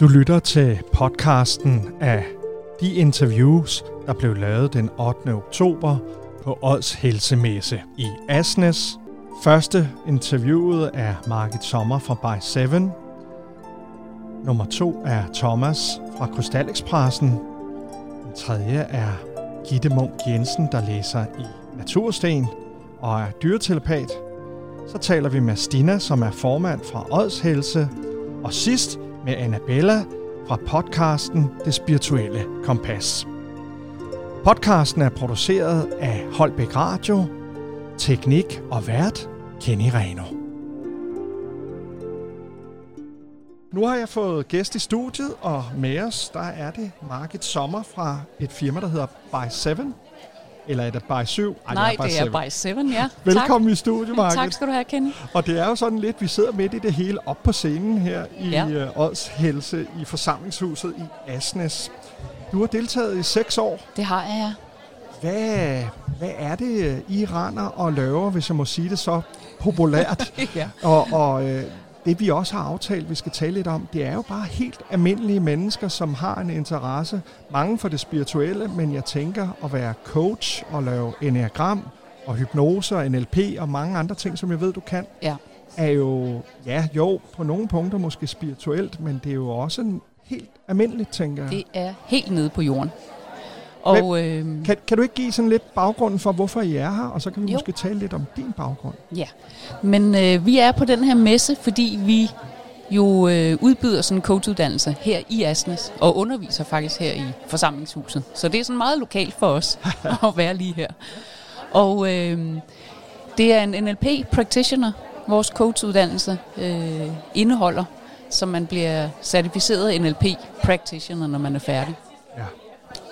Du lytter til podcasten af de interviews, der blev lavet den 8. oktober på Ods Helsemesse i Asnæs. Første interviewet er Margit Sommer fra By7. Nummer 2 er Thomas fra Krystalexpressen. Den tredje er Gitte Munk Jensen, der læser i Natursten og er dyretelepat. Så taler vi med Stina, som er formand fra Ods Helse. Og sidst med Annabella fra podcasten Det Spirituelle Kompas. Podcasten er produceret af Holbæk Radio, teknik og vært Kenny Reno. Nu har jeg fået gæst i studiet, og med os der er det Margit Sommer fra et firma, der hedder By7. Eller er det By7? Nej, det er By7, ja. Velkommen tak. I studiet, Margit. Tak skal du have, Kenny. Og det er jo sådan lidt, vi sidder midt i det hele op på scenen her i Ods Helse i forsamlingshuset i Asnæs. Du har deltaget i 6 år. Det har jeg, ja. Hvad er det, I render og laver, hvis jeg må sige det så populært? Ja. Og det, vi også har aftalt, vi skal tale lidt om, det er jo bare helt almindelige mennesker, som har en interesse. Mange for det spirituelle, men jeg tænker at være coach og lave enneagram og hypnose og NLP og mange andre ting, som jeg ved, du kan. Ja. Er jo, på nogle punkter måske spirituelt, men det er jo også en helt almindeligt, tænker jeg. Det er helt nede på jorden. Og kan du ikke give sådan lidt baggrunden for, hvorfor I er her? Og så kan vi måske tale lidt om din baggrund. Ja, men vi er på den her messe, fordi vi jo udbyder sådan en coachuddannelse her i Asnæs, og underviser faktisk her i forsamlingshuset. Så det er sådan meget lokalt for os at være lige her. Og det er en NLP-practitioner, vores coachuddannelse indeholder, så man bliver certificeret NLP-practitioner, når man er færdig. Ja.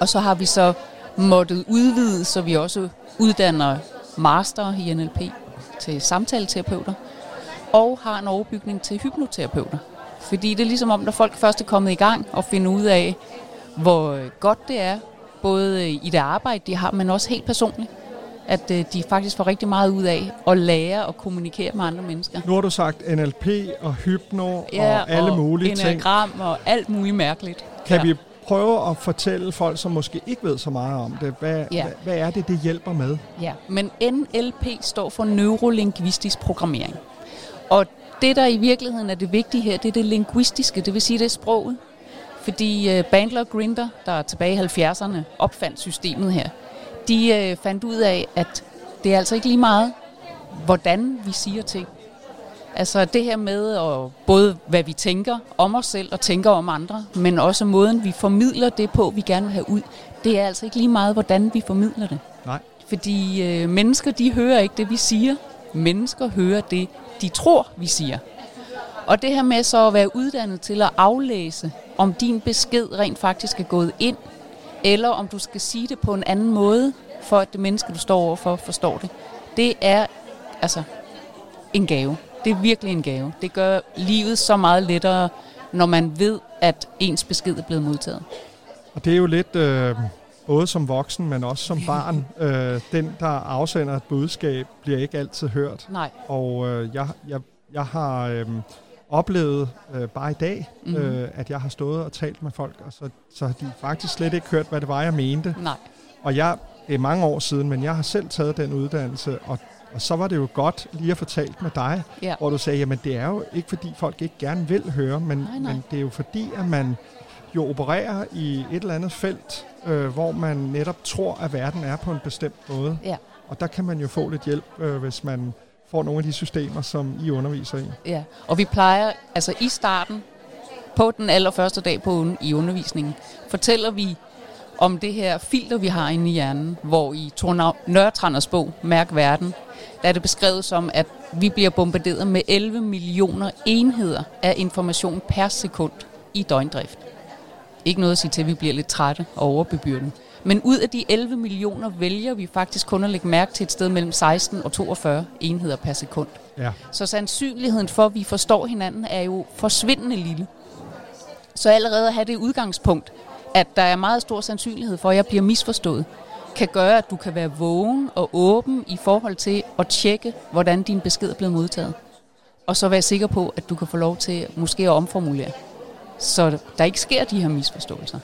Og så har vi så måttet udvide, så vi også uddanner master i NLP til samtaleterapeuter, og har en overbygning til hypnoterapeuter. Fordi det er ligesom om, når folk først er kommet i gang og finder ud af, hvor godt det er, både i det arbejde, de har, men også helt personligt, at de faktisk får rigtig meget ud af at lære og kommunikere med andre mennesker. Nu har du sagt NLP og hypno og alle og mulige ting. Ja, og enneagram og alt muligt mærkeligt. Kan vi prøve at fortælle folk, som måske ikke ved så meget om det, hvad er det hjælper med? Ja, men NLP står for neurolingvistisk programmering. Og det, der i virkeligheden er det vigtige her, det er det linguistiske, det vil sige, det er sproget. Fordi Bandler og Grinder, der tilbage i 70'erne opfandt systemet her, de fandt ud af, at det er altså ikke lige meget, hvordan vi siger ting. Altså det her med både hvad vi tænker om os selv og tænker om andre, men også måden vi formidler det på, vi gerne vil have ud. Det er altså ikke lige meget, hvordan vi formidler det. Nej. Fordi mennesker, de hører ikke det, vi siger. Mennesker hører det, de tror, vi siger. Og det her med så at være uddannet til at aflæse, om din besked rent faktisk er gået ind, eller om du skal sige det på en anden måde, for at det menneske, du står overfor, forstår det. Det er altså en gave. Det er virkelig en gave. Det gør livet så meget lettere, når man ved, at ens besked er blevet modtaget. Og det er jo lidt, både som voksen, men også som barn, den, der afsender et budskab, bliver ikke altid hørt. Nej. Og jeg har oplevet bare i dag, at jeg har stået og talt med folk, og så har de faktisk slet ikke hørt, hvad det var, jeg mente. Nej. Og det er mange år siden, men jeg har selv taget den uddannelse, og så var det jo godt lige at få talt med dig, hvor du sagde, jamen det er jo ikke fordi folk ikke gerne vil høre, men det er jo fordi, at man jo opererer i et eller andet felt, hvor man netop tror, at verden er på en bestemt måde. Ja. Og der kan man jo få lidt hjælp, hvis man får nogle af de systemer, som I underviser i. Ja, og vi plejer, altså i starten, på den allerførste dag i undervisningen, fortæller vi om det her filter, vi har inde i hjernen, hvor i Tor Nørretranders bog, Mærk Verden, der er det beskrevet som, at vi bliver bombarderet med 11 millioner enheder af information per sekund i døgndrift. Ikke noget at sige til, at vi bliver lidt trætte og overbebyrdet. Men ud af de 11 millioner vælger vi faktisk kun at lægge mærke til et sted mellem 16 og 42 enheder per sekund. Ja. Så sandsynligheden for, at vi forstår hinanden, er jo forsvindende lille. Så allerede at have det udgangspunkt, at der er meget stor sandsynlighed for, at jeg bliver misforstået, kan gøre, at du kan være vågen og åben i forhold til at tjekke, hvordan din besked er blevet modtaget. Og så være sikker på, at du kan få lov til måske at omformulere. så der ikke sker de her misforståelser.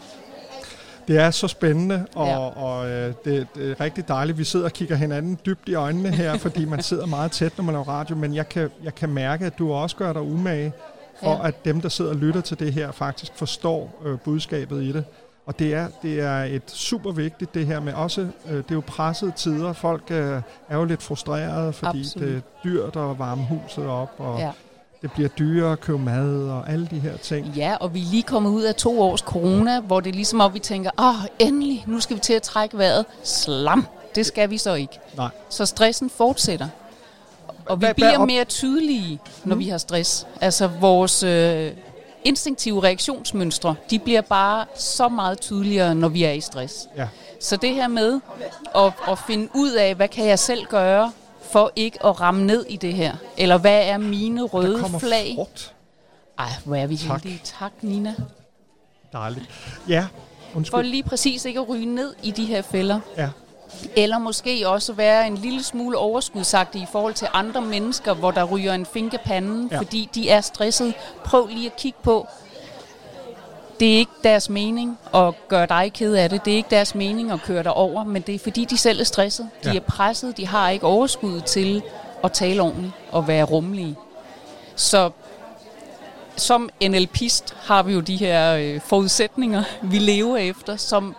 Det er så spændende, og det er rigtig dejligt. Vi sidder og kigger hinanden dybt i øjnene her, fordi man sidder meget tæt, når man laver radio, men jeg kan mærke, at du også gør dig umage for, at dem, der sidder og lytter til det her, faktisk forstår budskabet i det. Og det er et super vigtigt, det her med også, det er jo pressede tider, folk er jo lidt frustrerede, fordi det er dyrt at varme huset op, og det bliver dyrere at købe mad og alle de her ting. Ja, og vi er lige kommet ud af 2 års corona, hvor det er ligesom, at vi tænker, endelig, nu skal vi til at trække vejret. Slam, det skal vi så ikke. Nej. Så stressen fortsætter. Og vi bliver mere tydelige, når vi har stress. Altså vores instinktive reaktionsmønstre, de bliver bare så meget tydeligere, når vi er i stress. Ja. Så det her med at finde ud af, hvad kan jeg selv gøre, for ikke at ramme ned i det her? Eller hvad er mine røde flag? Frugt. Ej, hvor er vi heldige. Tak, Nina. Dejligt. Ja, undskyld. For lige præcis ikke at ryge ned i de her fælder. Ja. Eller måske også være en lille smule overskudsagtig i forhold til andre mennesker, hvor der ryger en finke panden, fordi de er stresset. Prøv lige at kigge på. Det er ikke deres mening at gøre dig ked af det. Det er ikke deres mening at køre dig over, men det er fordi, de selv er stresset. De er presset. De har ikke overskud til at tale ordentligt og være rummelige. Så som NLP'ist har vi jo de her forudsætninger, vi lever efter,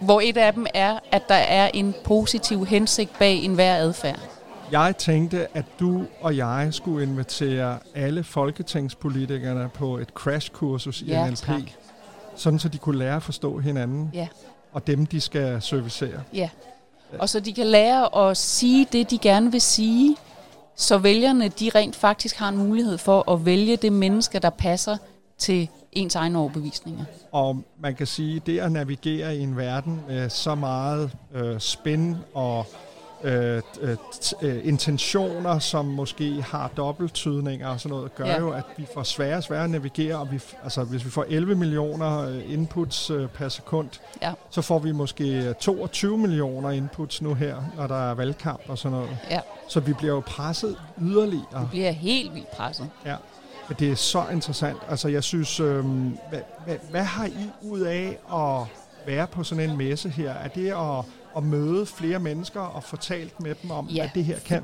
hvor et af dem er, at der er en positiv hensigt bag enhver adfærd. Jeg tænkte, at du og jeg skulle invitere alle folketingspolitikerne på et crashkursus i NLP. Tak. Sådan, så de kunne lære at forstå hinanden, og dem, de skal servicere. Ja, og så de kan lære at sige det, de gerne vil sige, så vælgerne, de rent faktisk har en mulighed for at vælge det menneske, der passer til ens egne overbevisninger. Og man kan sige, det at navigere i en verden med så meget spænd og intentioner, som måske har dobbelttydninger og sådan noget, gør jo, at vi får sværere og sværere at navigere, og hvis vi får 11 millioner inputs per sekund, så får vi måske 22 millioner inputs nu her, når der er valgkamp og sådan noget. Ja. Så vi bliver jo presset yderligere. Vi bliver helt vildt presset. Ja, men det er så interessant. Altså, jeg synes, hvad har I ud af at være på sådan en messe her? Er det at møde flere mennesker og få talt med dem om, hvad det her kan?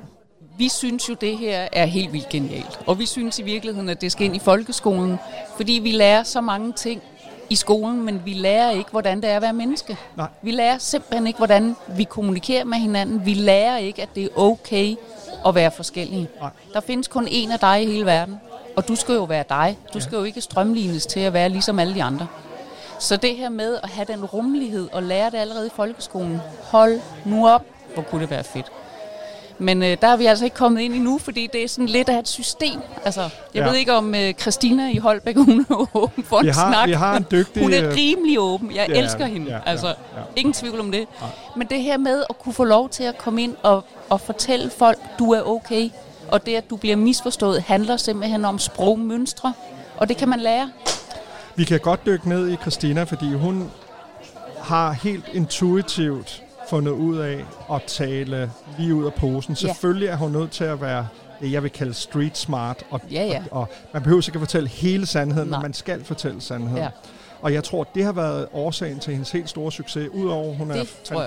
Vi synes jo, det her er helt vildt genialt. Og vi synes i virkeligheden, at det skal ind i folkeskolen, fordi vi lærer så mange ting i skolen, men vi lærer ikke, hvordan det er at være menneske. Nej. Vi lærer simpelthen ikke, hvordan vi kommunikerer med hinanden. Vi lærer ikke, at det er okay at være forskellige. Nej. Der findes kun én af dig i hele verden, og du skal jo være dig. Du skal jo ikke strømlignes til at være ligesom alle de andre. Så det her med at have den rummelighed og lære det allerede i folkeskolen, hold nu op, hvor kunne det være fedt. Men der er vi altså ikke kommet ind endnu, fordi det er sådan lidt af et system. Altså, jeg ved ikke, om Christina i Holbæk, hun er åben for en snak. Vi har en dygtig... Hun er rimelig åben. Jeg elsker hende. Altså, ingen tvivl om det. Nej. Men det her med at kunne få lov til at komme ind og fortælle folk, du er okay, og det, at du bliver misforstået, handler simpelthen om sprogmønstre, og det kan man lære. Vi kan godt dykke ned i Christina, fordi hun har helt intuitivt fundet ud af at tale lige ud af posen. Selvfølgelig er hun nødt til at være det, jeg vil kalde street smart, og man behøver ikke at fortælle hele sandheden, men man skal fortælle sandheden. Ja. Og jeg tror, det har været årsagen til hendes helt store succes, udover hun er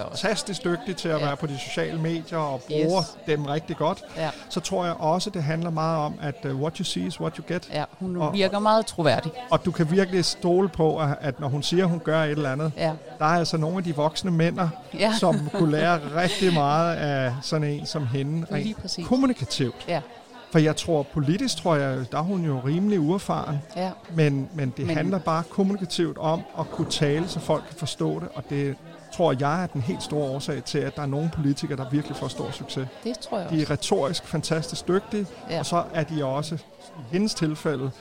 fantastisk dygtig til at være på de sociale medier og bruger dem rigtig godt, så tror jeg også, det handler meget om, at what you see is what you get. Ja, hun virker meget troværdig. Og du kan virkelig stole på, at når hun siger, hun gør et eller andet, der er altså nogle af de voksne mænd, som kunne lære rigtig meget af sådan en som hende, rent kommunikativt. Ja. For jeg tror, politisk tror jeg, der er hun jo rimelig uerfaren, men det handler bare kommunikativt om at kunne tale, så folk kan forstå det, og det tror jeg er den helt store årsag til, at der er nogle politikere, der virkelig får stor succes. Det tror jeg også. De er retorisk fantastisk dygtige, og så er de også, i hendes tilfælde,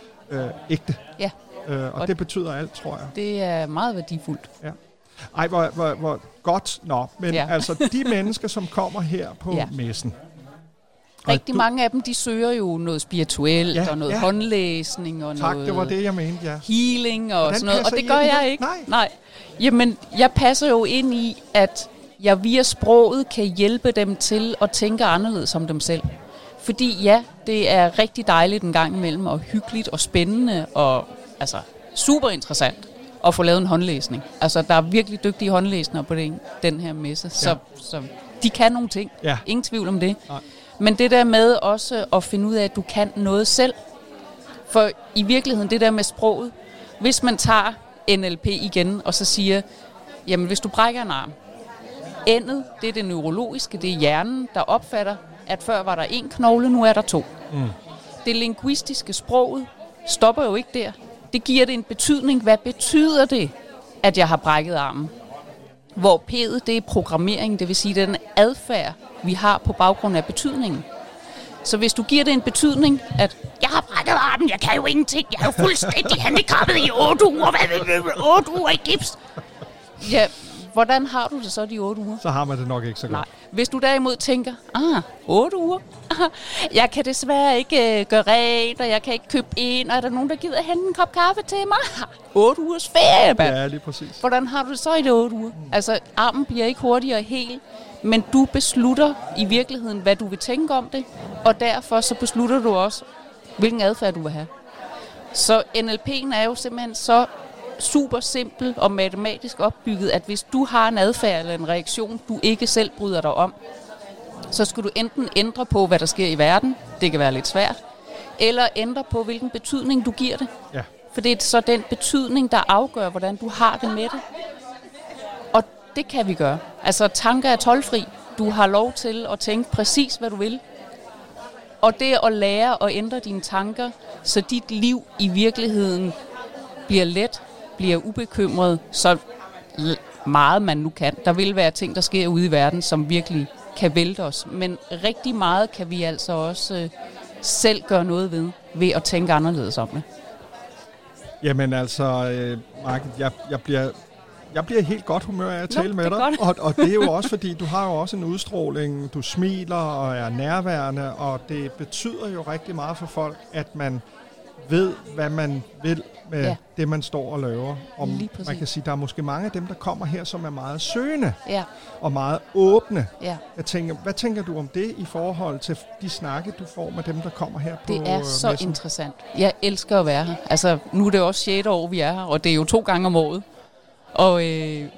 ægte. Ja. Og det betyder alt, tror jeg. Det er meget værdifuldt. Ja. Ej, hvor godt. Nå, men altså, de mennesker, som kommer her på messen, rigtig mange af dem, de søger jo noget spirituelt og noget håndlæsning og noget det var det, jeg mente, healing og sådan noget, og det gør jeg ikke. Nej. Jamen, jeg passer jo ind i, at jeg via sproget kan hjælpe dem til at tænke anderledes om dem selv. Fordi det er rigtig dejligt en gang imellem og hyggeligt og spændende og altså super interessant at få lavet en håndlæsning. Altså, der er virkelig dygtige håndlæsnere på den her messe, så de kan nogle ting. Ja. Ingen tvivl om det. Nej. Men det der med også at finde ud af, at du kan noget selv. For i virkeligheden, det der med sproget, hvis man tager NLP igen, og så siger, jamen hvis du brækker en arm, endet, det er det neurologiske, det er hjernen, der opfatter, at før var der en knogle, nu er der to. Mm. Det linguistiske sproget stopper jo ikke der. Det giver det en betydning. Hvad betyder det, at jeg har brækket armen? Hvor P'et, det er programmering, det vil sige, det er den adfærd, vi har på baggrund af betydningen. Så hvis du giver det en betydning, at jeg har brækket armen, jeg kan jo ingenting, jeg er jo fuldstændig handicappet i 8 uger, 8 uger i gips. Ja, hvordan har du det så de 8 uger? Så har man det nok ikke så godt. Nej. Hvis du derimod tænker, 8 uger, jeg kan desværre ikke gøre rent, og jeg kan ikke købe ind, og er der nogen, der gider at hente en kop kaffe til mig? 8 ugers ferie, mand. Ja, lige præcis. Hvordan har du det så i de 8 uger? Altså, armen bliver ikke hurtigere helt, men du beslutter i virkeligheden, hvad du vil tænke om det, og derfor så beslutter du også, hvilken adfærd du vil have. Så NLP'en er jo simpelthen så super simpel og matematisk opbygget, at hvis du har en adfærd eller en reaktion, du ikke selv bryder dig om, så skal du enten ændre på, hvad der sker i verden, det kan være lidt svært, eller ændre på, hvilken betydning du giver det. Ja. For det er så den betydning, der afgør, hvordan du har det med det. Og det kan vi gøre. Altså, tanker er toldfri. Du har lov til at tænke præcis, hvad du vil. Og det at lære at ændre dine tanker, så dit liv i virkeligheden bliver let, bliver ubekymret, så meget man nu kan. Der vil være ting, der sker ude i verden, som virkelig kan vælte os. Men rigtig meget kan vi altså også selv gøre noget ved at tænke anderledes om det. Jamen altså, Mark, jeg bliver helt godt humør af at tale med dig. Og det er jo også, fordi du har jo også en udstråling, du smiler og er nærværende, og det betyder jo rigtig meget for folk, at man ved, hvad man vil med det, man står og laver. Og man kan sige, der er måske mange af dem, der kommer her, som er meget søgende og meget åbne. Ja. Jeg tænker, hvad tænker du om det i forhold til de snakke, du får med dem, der kommer her på messen? Det er så interessant. Jeg elsker at være her. Altså, nu er det også 6. år, vi er her, og det er jo 2 gange om året. Og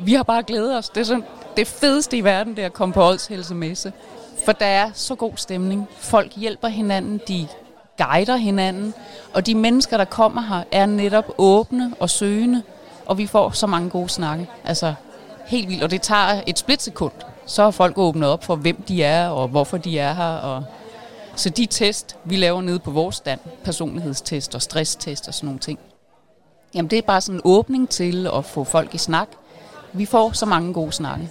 vi har bare glædet os. Det er sådan, det fedeste i verden, det er at komme på Odshelse Messe. For der er så god stemning. Folk hjælper hinanden, de guider hinanden, og de mennesker, der kommer her, er netop åbne og søgende, og vi får så mange gode snakke. Altså, helt vildt, og det tager et splitsekund. Så har folk åbnet op for, hvem de er, og hvorfor de er her, og så de test, vi laver nede på vores stand, personlighedstest og stresstest og sådan nogle ting. Jamen, det er bare sådan en åbning til at få folk i snak. Vi får så mange gode snakke.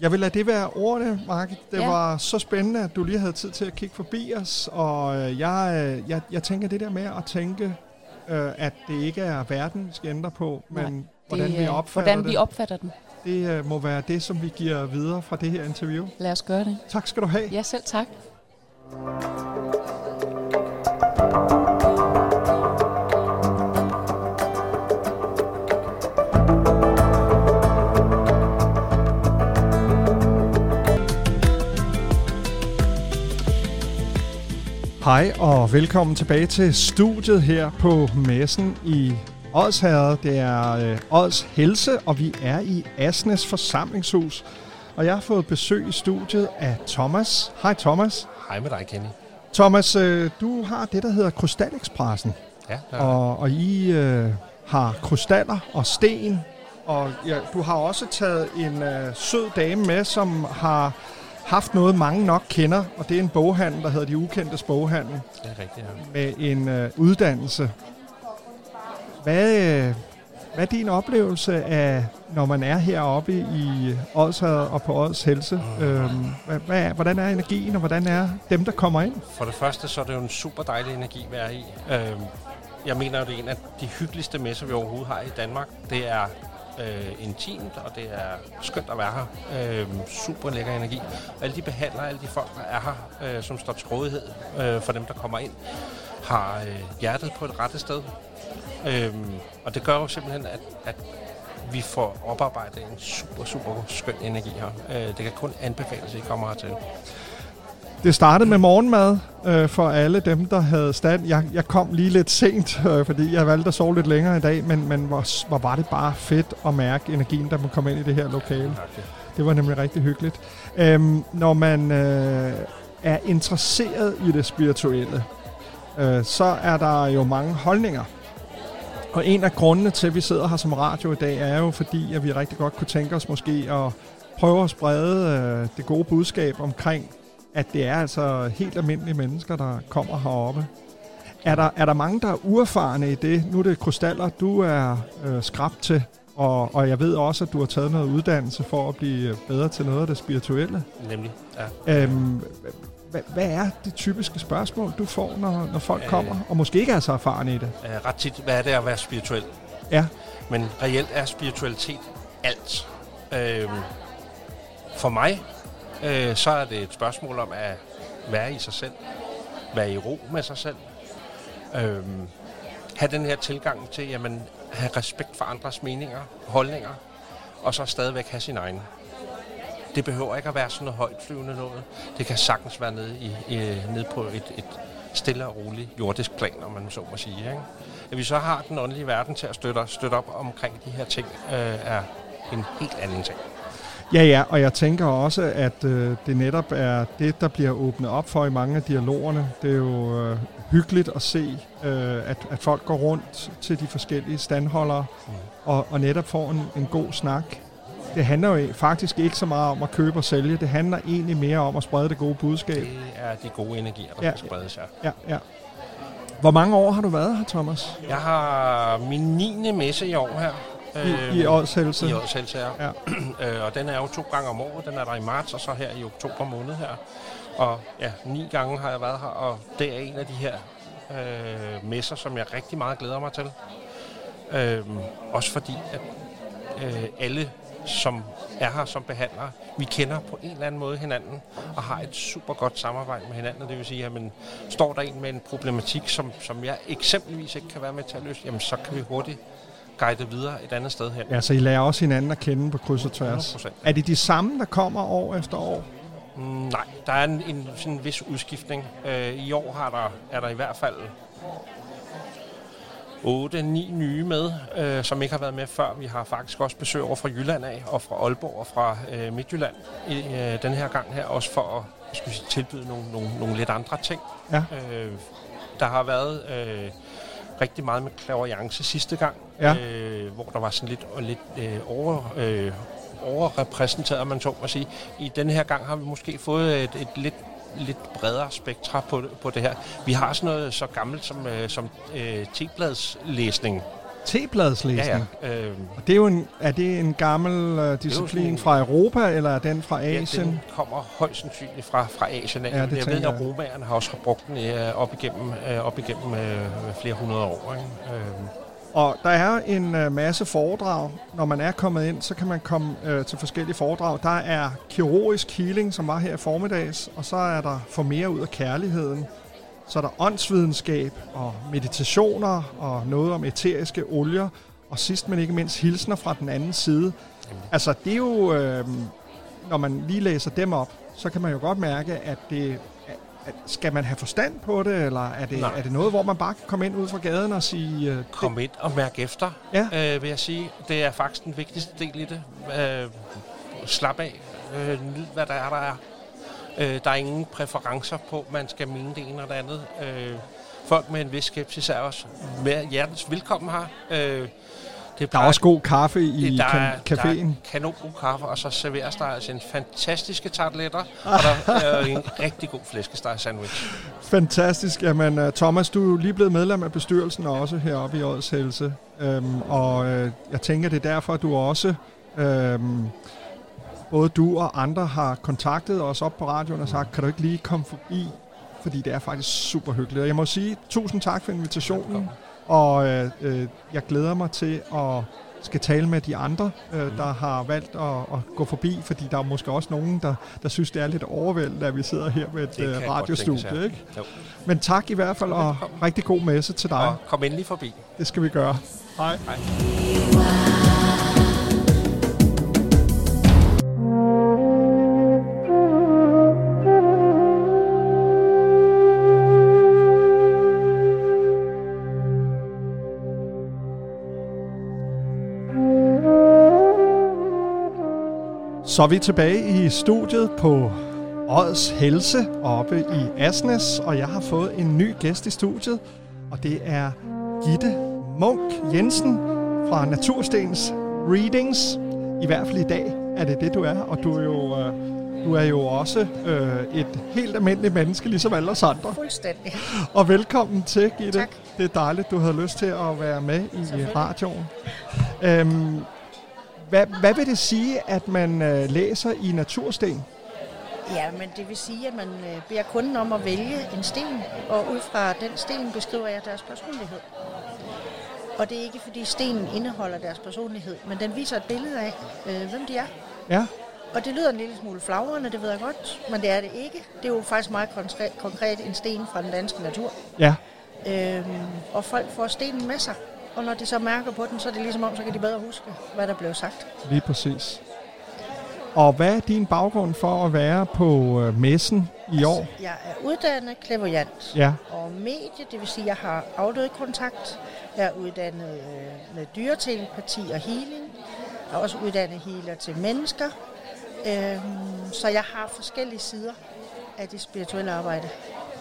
Jeg vil lade det være ordene, Mark. Det var så spændende, at du lige havde tid til at kigge forbi os. Og jeg tænker det der med at tænke, at det ikke er verden, vi skal ændre på, men hvordan vi opfatter den. Det må være det, som vi giver videre fra det her interview. Lad os gøre det. Tak skal du have. Ja, selv tak. Hej og velkommen tilbage til studiet her på messen i Odsherred. Det er Odshelse, og vi er i Asnes forsamlingshus. Og jeg har fået besøg i studiet af Thomas. Hej Thomas. Hej med dig, Kenny. Thomas, du har det, der hedder Krystalekspressen. Ja. Og I har krystaller og sten. Og du har også taget en sød dame med, som har haft noget, mange nok kender, og det er en boghandel, der hedder De Ukendtes Boghandel. Det er rigtigt, ja. Med en uddannelse. Hvad er din oplevelse af, når man er heroppe i Odsherred og på Odshelse? Hvordan er energien, og hvordan er dem, der kommer ind? For det første, så er det jo en super dejlig energi, vi er i. Jeg mener, at det er en af de hyggeligste messer, vi overhovedet har i Danmark. Det er intimt, og det er skønt at være her. Super lækker energi. Alle de behandlere, alle de folk, der er her, som står til rådighed for dem, der kommer ind, har hjertet på et rette sted. Og det gør jo simpelthen, at vi får oparbejdet en super, super skøn energi her. Det kan kun anbefales, at I kommer hertil. Det startede med morgenmad for alle dem, der havde stand. Jeg kom lige lidt sent, fordi jeg valgte at sove lidt længere i dag, men hvor var det bare fedt at mærke energien, der man kom ind i det her lokale. Okay. Det var nemlig rigtig hyggeligt. Når man er interesseret i det spirituelle, så er der jo mange holdninger. Og en af grundene til, at vi sidder her som radio i dag, er jo fordi, at vi rigtig godt kunne tænke os måske at prøve at sprede det gode budskab omkring, at det er altså helt almindelige mennesker, der kommer heroppe. Er der mange, der er uerfarne i det? Nu er det krystaller, du er skrab til, og jeg ved også, at du har taget noget uddannelse for at blive bedre til noget af det spirituelle. Nemlig, ja. Hvad er det typiske spørgsmål, du får, når folk kommer, og måske ikke er så erfarne i det? Ret tit, hvad er det at være spirituel? Ja. Men reelt er spiritualitet alt. For mig, så er det et spørgsmål om at være i sig selv, være i ro med sig selv, have den her tilgang til, jamen, have respekt for andres meninger, holdninger, og så stadigvæk have sin egen. Det behøver ikke at være sådan noget højtflyvende noget. Det kan sagtens være nede på et stille og roligt jordisk plan, om man så må sige. Ikke? At vi så har den åndelige verden til at støtte op omkring de her ting, er en helt anden ting. Ja, og jeg tænker også, at det netop er det, der bliver åbnet op for i mange af dialogerne. Det er jo hyggeligt at se, at folk går rundt til de forskellige standholdere og netop får en god snak. Det handler jo faktisk ikke så meget om at købe og sælge. Det handler egentlig mere om at sprede det gode budskab. Det er de gode energier, der spredes her. Ja. Hvor mange år har du været her, Thomas? Jeg har min 9. messe i år her. I Årshelse? I Årshelse, ja. Og den er jo 2 gange om året. Den er der i marts, og så her i oktober måned her. Og 9 gange har jeg været her, og det er en af de her messer, som jeg rigtig meget glæder mig til. Også fordi, at alle som er her som behandlere, vi kender på en eller anden måde hinanden og har et super godt samarbejde med hinanden. Det vil sige, at står der en med en problematik, som jeg eksempelvis ikke kan være med til at løse, jamen så kan vi hurtigt guide videre et andet sted hen. Ja, så I lærer også hinanden at kende på kryds og tværs. 100%. Er det de samme, der kommer år efter år? Nej, der er en sådan en vis udskiftning. I år er der i hvert fald 8-9 nye med, som ikke har været med før. Vi har faktisk også besøg over fra Jylland af, og fra Aalborg og fra Midtjylland den her gang her, også for at tilbyde nogle lidt andre ting. Ja. Der har været rigtig meget med clairvoyance sidste gang, hvor der var sådan lidt overrepræsenteret, om man så må sige. I den her gang har vi måske fået et lidt bredere spektra på det her. Vi har sådan noget så gammelt som tebladslæsning. Tebladslæsning? Ja. Og det er jo er det en gammel disciplin fra Europa, eller er den fra Asien? Ja, den kommer højst sandsynligt fra Asien. Ja, jeg ved, at romaerne har også brugt den op igennem flere hundrede år. Ikke? Og der er en masse foredrag. Når man er kommet ind, så kan man komme til forskellige foredrag. Der er kirurgisk healing, som var her i formiddags, og så er der for mere ud af kærligheden. Så er der åndsvidenskab og meditationer og noget om æteriske olier. Og sidst, men ikke mindst, hilsner fra den anden side. Altså, det er jo, når man lige læser dem op, så kan man jo godt mærke, at det... Skal man have forstand på det, eller er det noget, hvor man bare kan komme ind ud fra gaden og sige... Kom ind og mærke efter, vil jeg sige. Det er faktisk den vigtigste del i det. Slap af. Nyd, hvad der er, der er. Der er ingen præferencer på, man skal mene det ene eller det andet. Folk med en vis skepsis er også hjertens velkommen her. Der er også god kaffe i caféen. Kanon god kaffe, og så serveres der altså en fantastiske tarteletter, og der er en rigtig god flæskesteg sandwich. Fantastisk. Jamen, Thomas, du er lige blevet medlem af bestyrelsen også heroppe i Årshelse, og jeg tænker, det er derfor, at du også, både du og andre, har kontaktet os op på radioen og sagt, kan du ikke lige komme forbi, fordi det er faktisk super hyggeligt. Og jeg må sige, tusind tak for invitationen. Og jeg glæder mig til at skal tale med de andre, der har valgt at gå forbi, fordi der er måske også nogen, der synes, det er lidt overvældende, at vi sidder her med et radiostudie. Ikke? Men tak i hvert fald, og rigtig god messe til dig. Og kom endelig forbi. Det skal vi gøre. Hej. Hej. Så er vi tilbage i studiet på Ods Helse oppe i Asnæs, og jeg har fået en ny gæst i studiet, og det er Gitte Munk Jensen fra Naturstens Readings. I hvert fald i dag er det det, du er, og du er jo også et helt almindeligt menneske, ligesom alle os andre. Fuldstændig. Og velkommen til, Gitte. Tak. Det er dejligt, du havde lyst til at være med i radioen. Hvad vil det sige, at man læser i Natursten? Ja, men det vil sige, at man beder kunden om at vælge en sten, og ud fra den sten beskriver jeg deres personlighed. Og det er ikke, fordi stenen indeholder deres personlighed, men den viser et billede af, hvem de er. Ja. Og det lyder en lille smule flagrende, det ved jeg godt, men det er det ikke. Det er jo faktisk meget konkret en sten fra den danske natur. Ja. Og folk får stenen med sig. Og når de så mærker på den, så er det ligesom om, så kan de bedre huske, hvad der blev sagt. Lige præcis. Og hvad er din baggrund for at være på messen i år? Jeg er uddannet clairvoyant og medie, det vil sige, at jeg har afdød kontakt. Jeg er uddannet med dyretelepati og healing. Jeg er også uddannet healer til mennesker. Så jeg har forskellige sider af det spirituelle arbejde.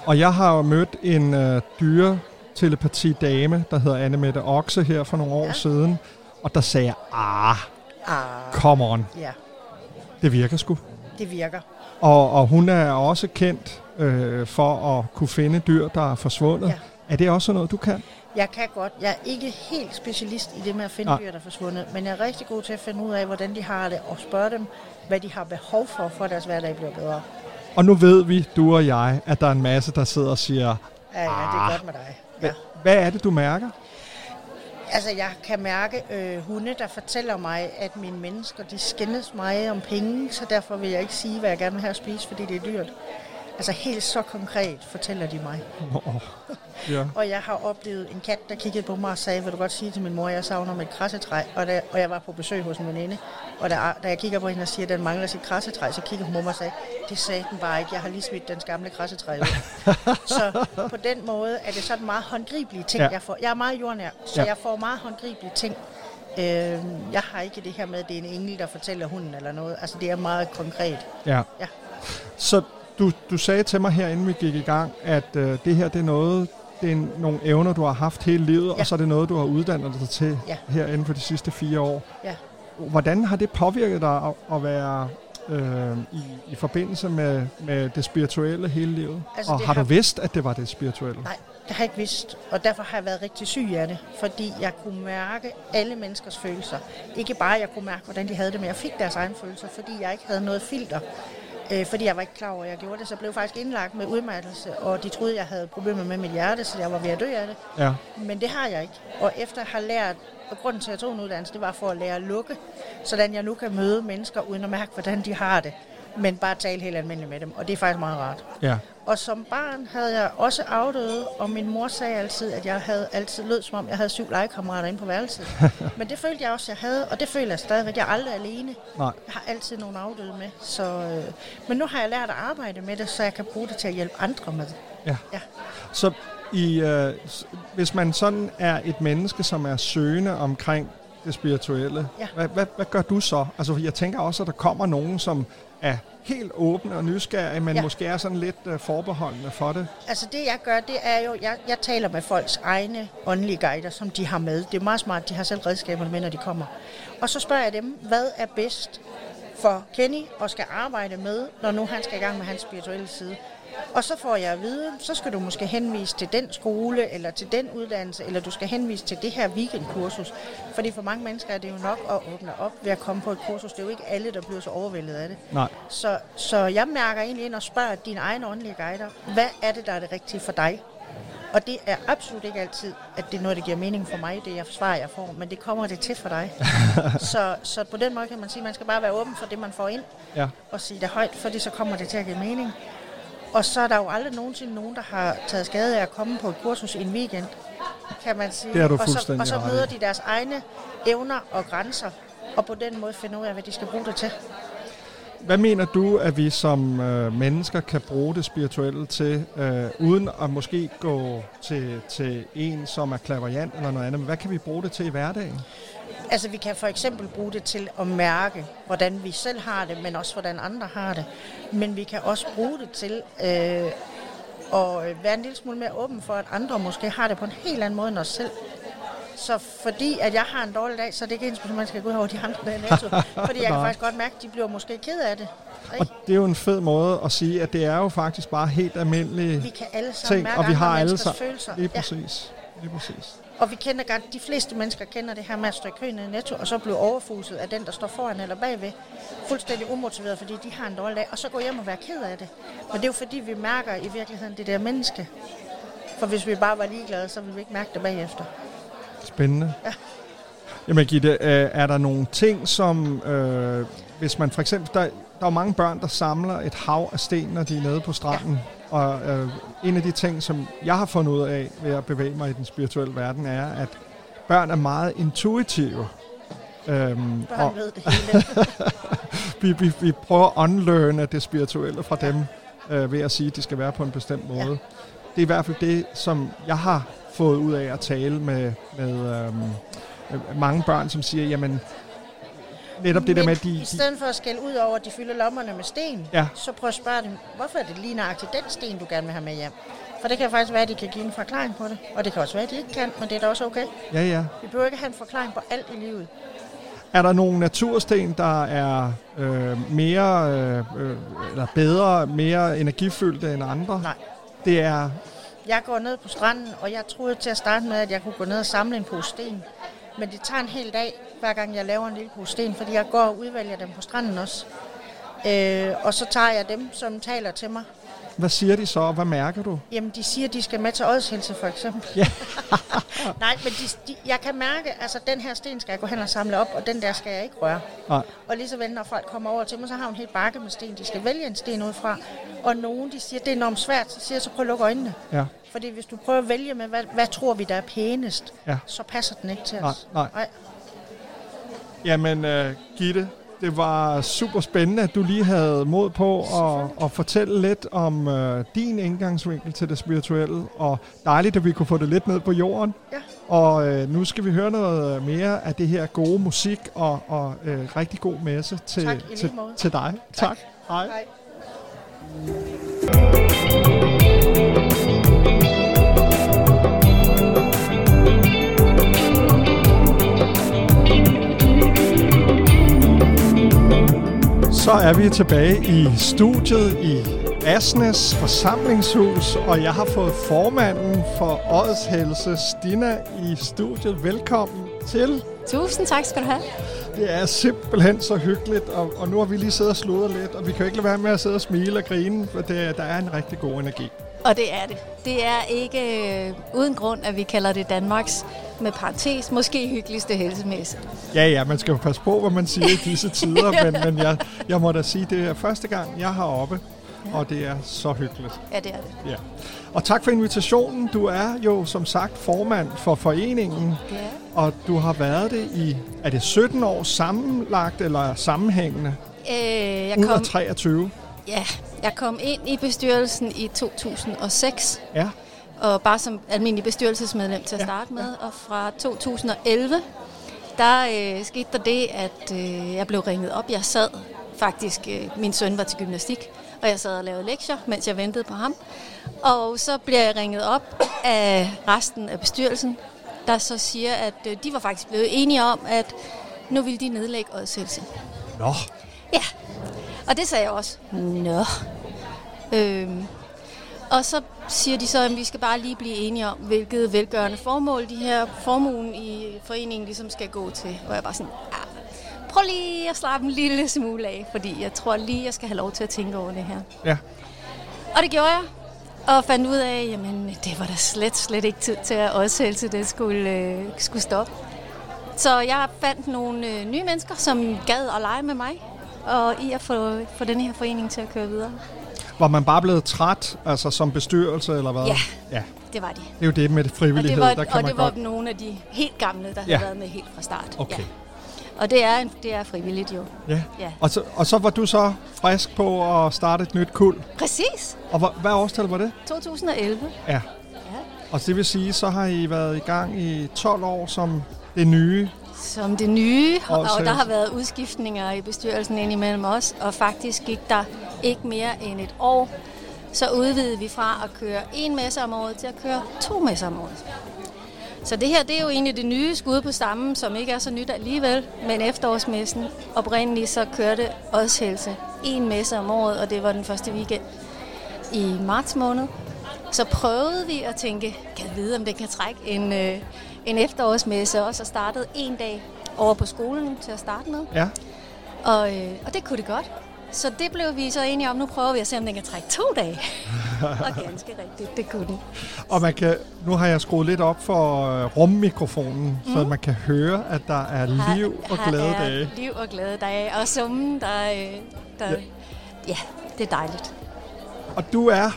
Og jeg har jo mødt en dyretelepati-dame, der hedder Anne-Mette Okse her for nogle år siden. Og der sagde jeg, come on. Ja. Det virker sgu. Det virker. Og hun er også kendt for at kunne finde dyr, der er forsvundet. Ja. Er det også noget, du kan? Jeg kan godt. Jeg er ikke helt specialist i det med at finde dyr, der er forsvundet. Men jeg er rigtig god til at finde ud af, hvordan de har det, og spørge dem, hvad de har behov for, for at deres hverdag bliver bedre. Og nu ved vi, du og jeg, at der er en masse, der sidder og siger, ja, det er godt med dig. Ja. Hvad er det, du mærker? Altså, jeg kan mærke hunde, der fortæller mig, at mine mennesker, de skændes mig om penge, så derfor vil jeg ikke sige, hvad jeg gerne vil have at spise, fordi det er dyrt. Altså, helt så konkret fortæller de mig. Ja. Og jeg har oplevet en kat, der kiggede på mig og sagde, vil du godt sige til min mor, jeg savner mit krassetræ, og jeg var på besøg hos en veninde, og da jeg kigger på hende og siger, at den mangler sit krassetræ, så kigger hun på mig og sagde, det sagde den bare ikke, jeg har lige smidt den gamle krassetræ ud. Så på den måde er det sådan meget håndgribelige ting, jeg får. Jeg er meget jordnær, så jeg får meget håndgribelige ting. Jeg har ikke det her med, at det er en engel, der fortæller hunden eller noget. Altså, det er meget konkret. Ja. Så du sagde til mig her, inden vi gik i gang, at det her, det er noget... Det er nogle evner, du har haft hele livet, og så er det noget, du har uddannet dig til her inden for de sidste 4 år. Ja. Hvordan har det påvirket dig at være i forbindelse med det spirituelle hele livet? Altså, og har du vidst, at det var det spirituelle? Nej, det har jeg ikke vidst, og derfor har jeg været rigtig syg af det, fordi jeg kunne mærke alle menneskers følelser. Ikke bare, jeg kunne mærke, hvordan de havde det, men jeg fik deres egne følelser, fordi jeg ikke havde noget filter. Fordi jeg var ikke klar over, at jeg gjorde det, så blev jeg faktisk indlagt med udmattelse, og de troede, jeg havde problemer med mit hjerte, så jeg var ved at dø af det. Ja. Men det har jeg ikke. Og efter jeg har lært, og grunden til, at jeg tog en uddannelse, det var for at lære at lukke, sådan jeg nu kan møde mennesker, uden at mærke, hvordan de har det, men bare tale helt almindeligt med dem, og det er faktisk meget rart. Ja. Og som barn havde jeg også afdøde, og min mor sagde altid, at jeg havde altid lød, som om jeg havde 7 legekammerater inde på værelset. Men det følte jeg også, jeg havde, og det føler jeg stadigvæk. Jeg er aldrig alene. Nej. Jeg har altid nogen afdøde med. Så, men nu har jeg lært at arbejde med det, så jeg kan bruge det til at hjælpe andre med det. Ja. Ja. Så hvis man sådan er et menneske, som er søgende omkring det spirituelle, hvad gør du så? Altså, jeg tænker også, at der kommer nogen, som er helt åbne og nysgerrige, men måske er sådan lidt forbeholdende for det. Altså det, jeg gør, det er jo, jeg taler med folks egne åndelige guider, som de har med. Det er meget smart, de har selv redskaberne med, når de kommer. Og så spørger jeg dem, hvad er bedst for Kenny og skal arbejde med, når nu han skal i gang med hans spirituelle side. Og så får jeg at vide, så skal du måske henvise til den skole, eller til den uddannelse, eller du skal henvise til det her weekendkursus. Fordi for mange mennesker er det jo nok at åbne op ved at komme på et kursus. Det er jo ikke alle, der bliver så overvældet af det. Nej. Så jeg mærker egentlig ind og spørger dine egne åndelige guider, hvad er det, der er det rigtige for dig? Og det er absolut ikke altid, at det er noget, der giver mening for mig, det jeg svarer, jeg får, men det kommer det til for dig. så på den måde kan man sige, at man skal bare være åben for det, man får ind, og sige det højt, fordi så kommer det til at give mening. Og så er der jo aldrig nogensinde nogen, der har taget skade af at komme på et kursus i en weekend, kan man sige. Det er du fuldstændig. Og så møder de deres egne evner og grænser, og på den måde finder ud af, hvad de skal bruge det til. Hvad mener du, at vi som mennesker kan bruge det spirituelle til, uden at måske gå til en, som er clairvoyant eller noget andet? Men hvad kan vi bruge det til i hverdagen? Altså vi kan for eksempel bruge det til at mærke, hvordan vi selv har det, men også hvordan andre har det. Men vi kan også bruge det til at være en lille smule mere åben for, at andre måske har det på en helt anden måde end os selv. Så fordi at jeg har en dårlig dag, så det er ikke ens, at man skal gå ud over de andre dage i NATO. Fordi jeg kan faktisk godt mærke, at de bliver måske ked af det. Ikke? Og det er jo en fed måde at sige, at det er jo faktisk bare helt almindelige vi kan alle ting, og vi har alle sammen følelser. Lige præcis. Ja. Lige præcis. Og vi kender de fleste mennesker kender det her med at stå i køen i Netto, og så blive overfuset af den, der står foran eller bagved. Fuldstændig umotiveret, fordi de har en dårlig dag, og så går hjem og være ked af det. Men det er jo fordi, vi mærker i virkeligheden det der menneske. For hvis vi bare var ligeglade, så ville vi ikke mærke det bagefter. Spændende. Ja. Jamen Gitte, er der nogle ting, som hvis man for eksempel, der er mange børn, der samler et hav af sten, når de er nede på stranden, ja. Og en af de ting, som jeg har fundet ud af ved at bevæge mig i den spirituelle verden, er, at børn er meget intuitive. Børn ved det hele. vi prøver at unlearne det spirituelle fra dem, ved at sige, at de skal være på en bestemt måde. Ja. Det er i hvert fald det, som jeg har fået ud af at tale med mange børn, som siger, jamen, netop det der med, i stedet for at skælde ud over, at de fylder lommerne med sten, ja. Så prøv at spørge dem, hvorfor er det lige nøjagtigt den sten, du gerne vil have med hjem? For det kan faktisk være, at de kan give en forklaring på det, og det kan også være, at de ikke kan, men det er da også okay. Ja, ja. Vi behøver ikke have en forklaring på alt i livet. Er der nogle natursten, der er mere, eller bedre, mere energifyldte end andre? Nej. Det er... Jeg går ned på stranden, og jeg troede til at starte med, at jeg kunne gå ned og samle en pose sten. Men det tager en hel dag, hver gang jeg laver en lille pose sten, fordi jeg går og udvælger dem på stranden også. Og så tager jeg dem, som taler til mig. Hvad siger de så, og hvad mærker du? Jamen, de siger, at de skal med til Odshelsen, for eksempel. Yeah. Nej, men jeg kan mærke, altså den her sten skal jeg gå hen og samle op, og den der skal jeg ikke røre. Nej. Og lige så vel, når folk kommer over til mig, så har hun en helt bakke med sten. De skal vælge en sten ud fra. Og nogen, de siger, det er enormt svært, så siger jeg, så prøv at lukke øjnene. Ja. Fordi hvis du prøver at vælge med, hvad tror vi, der er pænest, ja. Så passer den ikke til os. Nej. Jamen, Gitte, det var super spændende, at du lige havde mod på at fortælle lidt om din indgangsvinkel til det spirituelle, og dejligt, at vi kunne få det lidt ned på jorden. Ja. Og nu skal vi høre noget mere af det her gode musik, og rigtig god messe til dig. Tak. Hej. Så er vi tilbage i studiet i Asnæs forsamlingshus, og jeg har fået formanden for Odshelse, Stina, i studiet. Velkommen til. Tusind tak skal du have. Det er simpelthen så hyggeligt, og nu har vi lige siddet og sludret lidt, og vi kan jo ikke lade være med at sidde og smile og grine, for der er en rigtig god energi. Og det er det. Det er ikke uden grund, at vi kalder det Danmarks, med parentes, måske hyggeligste helsemesse. Ja, man skal jo passe på, hvad man siger i disse tider, men jeg må da sige, det er første gang, jeg er heroppe, og det er så hyggeligt. Ja, det er det. Ja. Og tak for invitationen. Du er jo som sagt formand for foreningen, ja. Og du har været det i, er det 17 år sammenlagt eller sammenhængende? Jeg kom... 23. Ja, jeg kom ind i bestyrelsen i 2006, ja. Og bare som almindelig bestyrelsesmedlem til at starte med, og fra 2011, der skete der det, at jeg blev ringet op. Jeg sad faktisk, min søn var til gymnastik, og jeg sad og lavede lektier, mens jeg ventede på ham. Og så bliver jeg ringet op af resten af bestyrelsen, der så siger, at de var faktisk blevet enige om, at nu ville de nedlægge Odshelsen. Nå. Ja, og det sagde jeg også. Nå. Og så siger de så, at vi skal bare lige blive enige om, hvilket velgørende formål de her formuen i foreningen ligesom skal gå til. Og jeg er bare sådan, prøv lige at slappe en lille smule af, fordi jeg tror lige, jeg skal have lov til at tænke over det her. Ja. Og det gjorde jeg, og fandt ud af, jamen det var da slet ikke tid til, at Odshelsen det skulle stoppe. Så jeg fandt nogle nye mennesker, som gad at lege med mig, og i at få den her forening til at køre videre. Var man bare blevet træt, altså som bestyrelse eller hvad? Ja, det var de. Det er jo det med frivillighed, der kan man godt. Og det var nogle af de helt gamle, der havde været med helt fra start. Okay. Ja. Og det er frivilligt jo. Ja. Ja. Og så var du så frisk på at starte et nyt kuld? Præcis. Og hvad årstal var det? 2011. Ja. Og det vil sige, så har I været i gang i 12 år som det nye som det nye, og der har været udskiftninger i bestyrelsen indimellem os, og faktisk gik der ikke mere end et år, så udvidede vi fra at køre 1 messe om året til at køre 2 messer om året. Så det her, det er jo egentlig det nye skud på stammen, som ikke er så nyt alligevel, men efterårsmessen oprindeligt så kørte Odsherred 1 messe om året, og det var den første weekend i marts måned. Så prøvede vi at tænke, kan jeg vide, om det kan trække en efterårsmesse, og så startede 1 dag over på skolen til at starte med. Ja. Og det kunne det godt. Så det blev vi så enige om. Nu prøver vi at se, om den kan trække 2 dage. Og ganske rigtigt, det kunne den. Og man kan, nu har jeg skruet lidt op for rummikrofonen, så man kan høre, at der er liv og glade dage. Liv og glade dage, og summen, der ja, det er dejligt. Og du er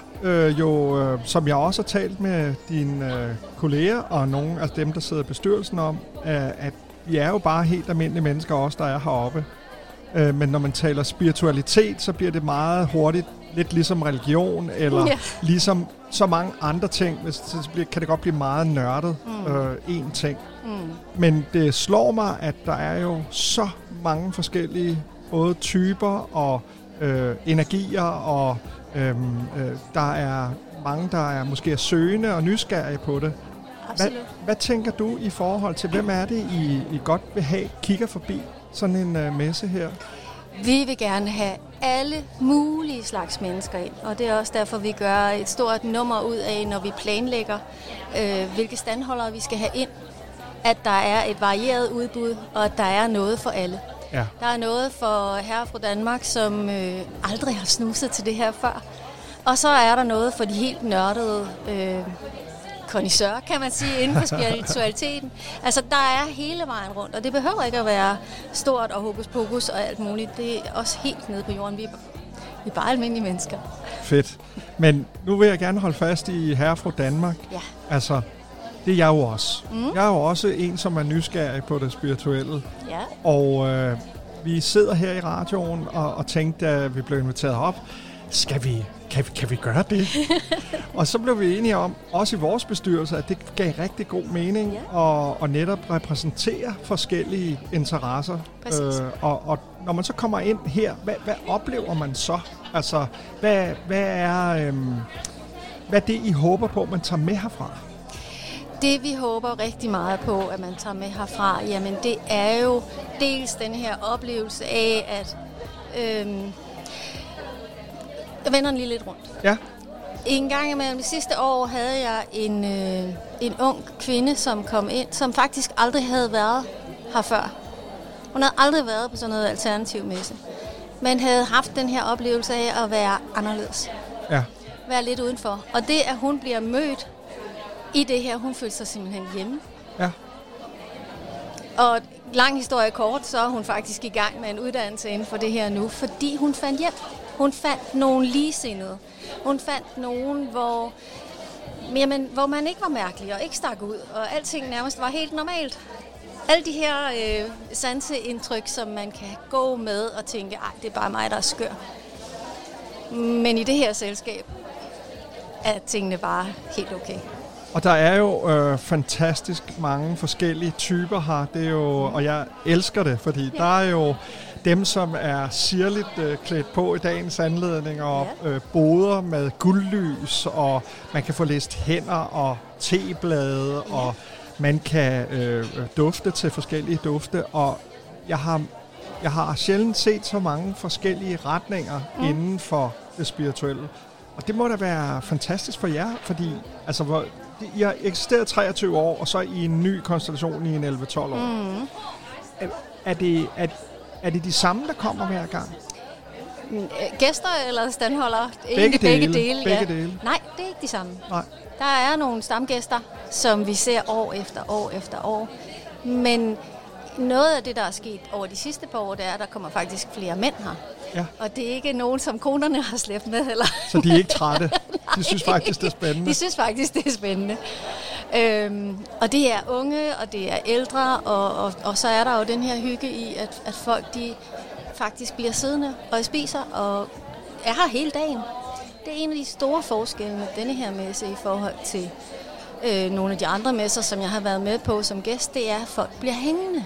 som jeg også har talt med dine kolleger og nogle af dem, der sidder i bestyrelsen om, at I er jo bare helt almindelige mennesker også, der er heroppe. Men når man taler spiritualitet, så bliver det meget hurtigt lidt ligesom religion, eller ligesom så mange andre ting, så kan det godt blive meget nørdet, én ting. Men det slår mig, at der er jo så mange forskellige både typer og energier, og der er mange, der er måske søgende og nysgerrige på det. Hvad tænker du i forhold til, hvem er det, I godt vil have, kigger forbi sådan en messe her? Vi vil gerne have alle mulige slags mennesker ind, og det er også derfor, vi gør et stort nummer ud af, når vi planlægger, hvilke standholdere vi skal have ind, at der er et varieret udbud, og at der er noget for alle. Ja. Der er noget for herre fra Danmark, som aldrig har snuset til det her før. Og så er der noget for de helt nørdede connoisseur, kan man sige, inden for spiritualiteten. Altså, der er hele vejen rundt, og det behøver ikke at være stort og hokus pokus og alt muligt. Det er også helt nede på jorden. Vi er bare almindelige mennesker. Fedt. Men nu vil jeg gerne holde fast i herre fra Danmark. Ja. Altså, det er jeg jo også. Jeg er jo også en, som er nysgerrig på det spirituelle. Ja. Og vi sidder her i radioen og tænkte, da vi blev inviteret op, kan vi gøre det? Og så blev vi enige om, også i vores bestyrelse, at det gav rigtig god mening at netop repræsentere forskellige interesser. Og når man så kommer ind her, hvad oplever man så? Altså, hvad er det, I håber på, man tager med herfra? Det, vi håber rigtig meget på, at man tager med herfra, jamen det er jo dels den her oplevelse af, at jeg vender den lige lidt rundt. Ja. En gang imellem det sidste år havde jeg en ung kvinde, som kom ind, som faktisk aldrig havde været her før. Hun havde aldrig været på sådan noget alternativ messe, men havde haft den her oplevelse af at være anderledes. Ja. Være lidt udenfor. Og det, at hun bliver mødt i det her, hun følte sig simpelthen hjemme. Ja. Og lang historie kort, så er hun faktisk i gang med en uddannelse inden for det her nu, fordi hun fandt hjem. Hun fandt nogen ligesindede. Hun fandt nogen, hvor man ikke var mærkelig og ikke stak ud, og alting nærmest var helt normalt. Alle de her sanseindtryk, som man kan gå med og tænke, ej, det er bare mig, der er skør. Men i det her selskab er tingene bare helt okay. Og der er jo fantastisk mange forskellige typer her, det er jo, og jeg elsker det, fordi der er jo dem, som er sirligt klædt på i dagens anledning, og boder med guldlys, og man kan få læst hænder og teblade, og man kan dufte til forskellige dufte, og jeg har sjældent set så mange forskellige retninger inden for det spirituelle. Og det må da være fantastisk for jer, fordi altså, I har eksisteret 23 år, og så i en ny konstellation i en 11-12 år. Er det de samme, der kommer hver gang? Gæster eller standholdere? Begge dele. Nej, det er ikke de samme. Nej. Der er nogle stamgæster, som vi ser år efter år efter år. Men noget af det, der er sket over de sidste par år, det er, at der kommer faktisk flere mænd her. Ja. Og det er ikke nogen, som konerne har slæbt med heller. Så de er ikke trætte? De synes faktisk, det er spændende? De synes faktisk, det er spændende. Og det er unge, og det er ældre, og så er der jo den her hygge i, at folk de faktisk bliver siddende og spiser og er her hele dagen. Det er en af de store forskelle med denne her messe i forhold til nogle af de andre messer, som jeg har været med på som gæst, det er, at folk bliver hængende.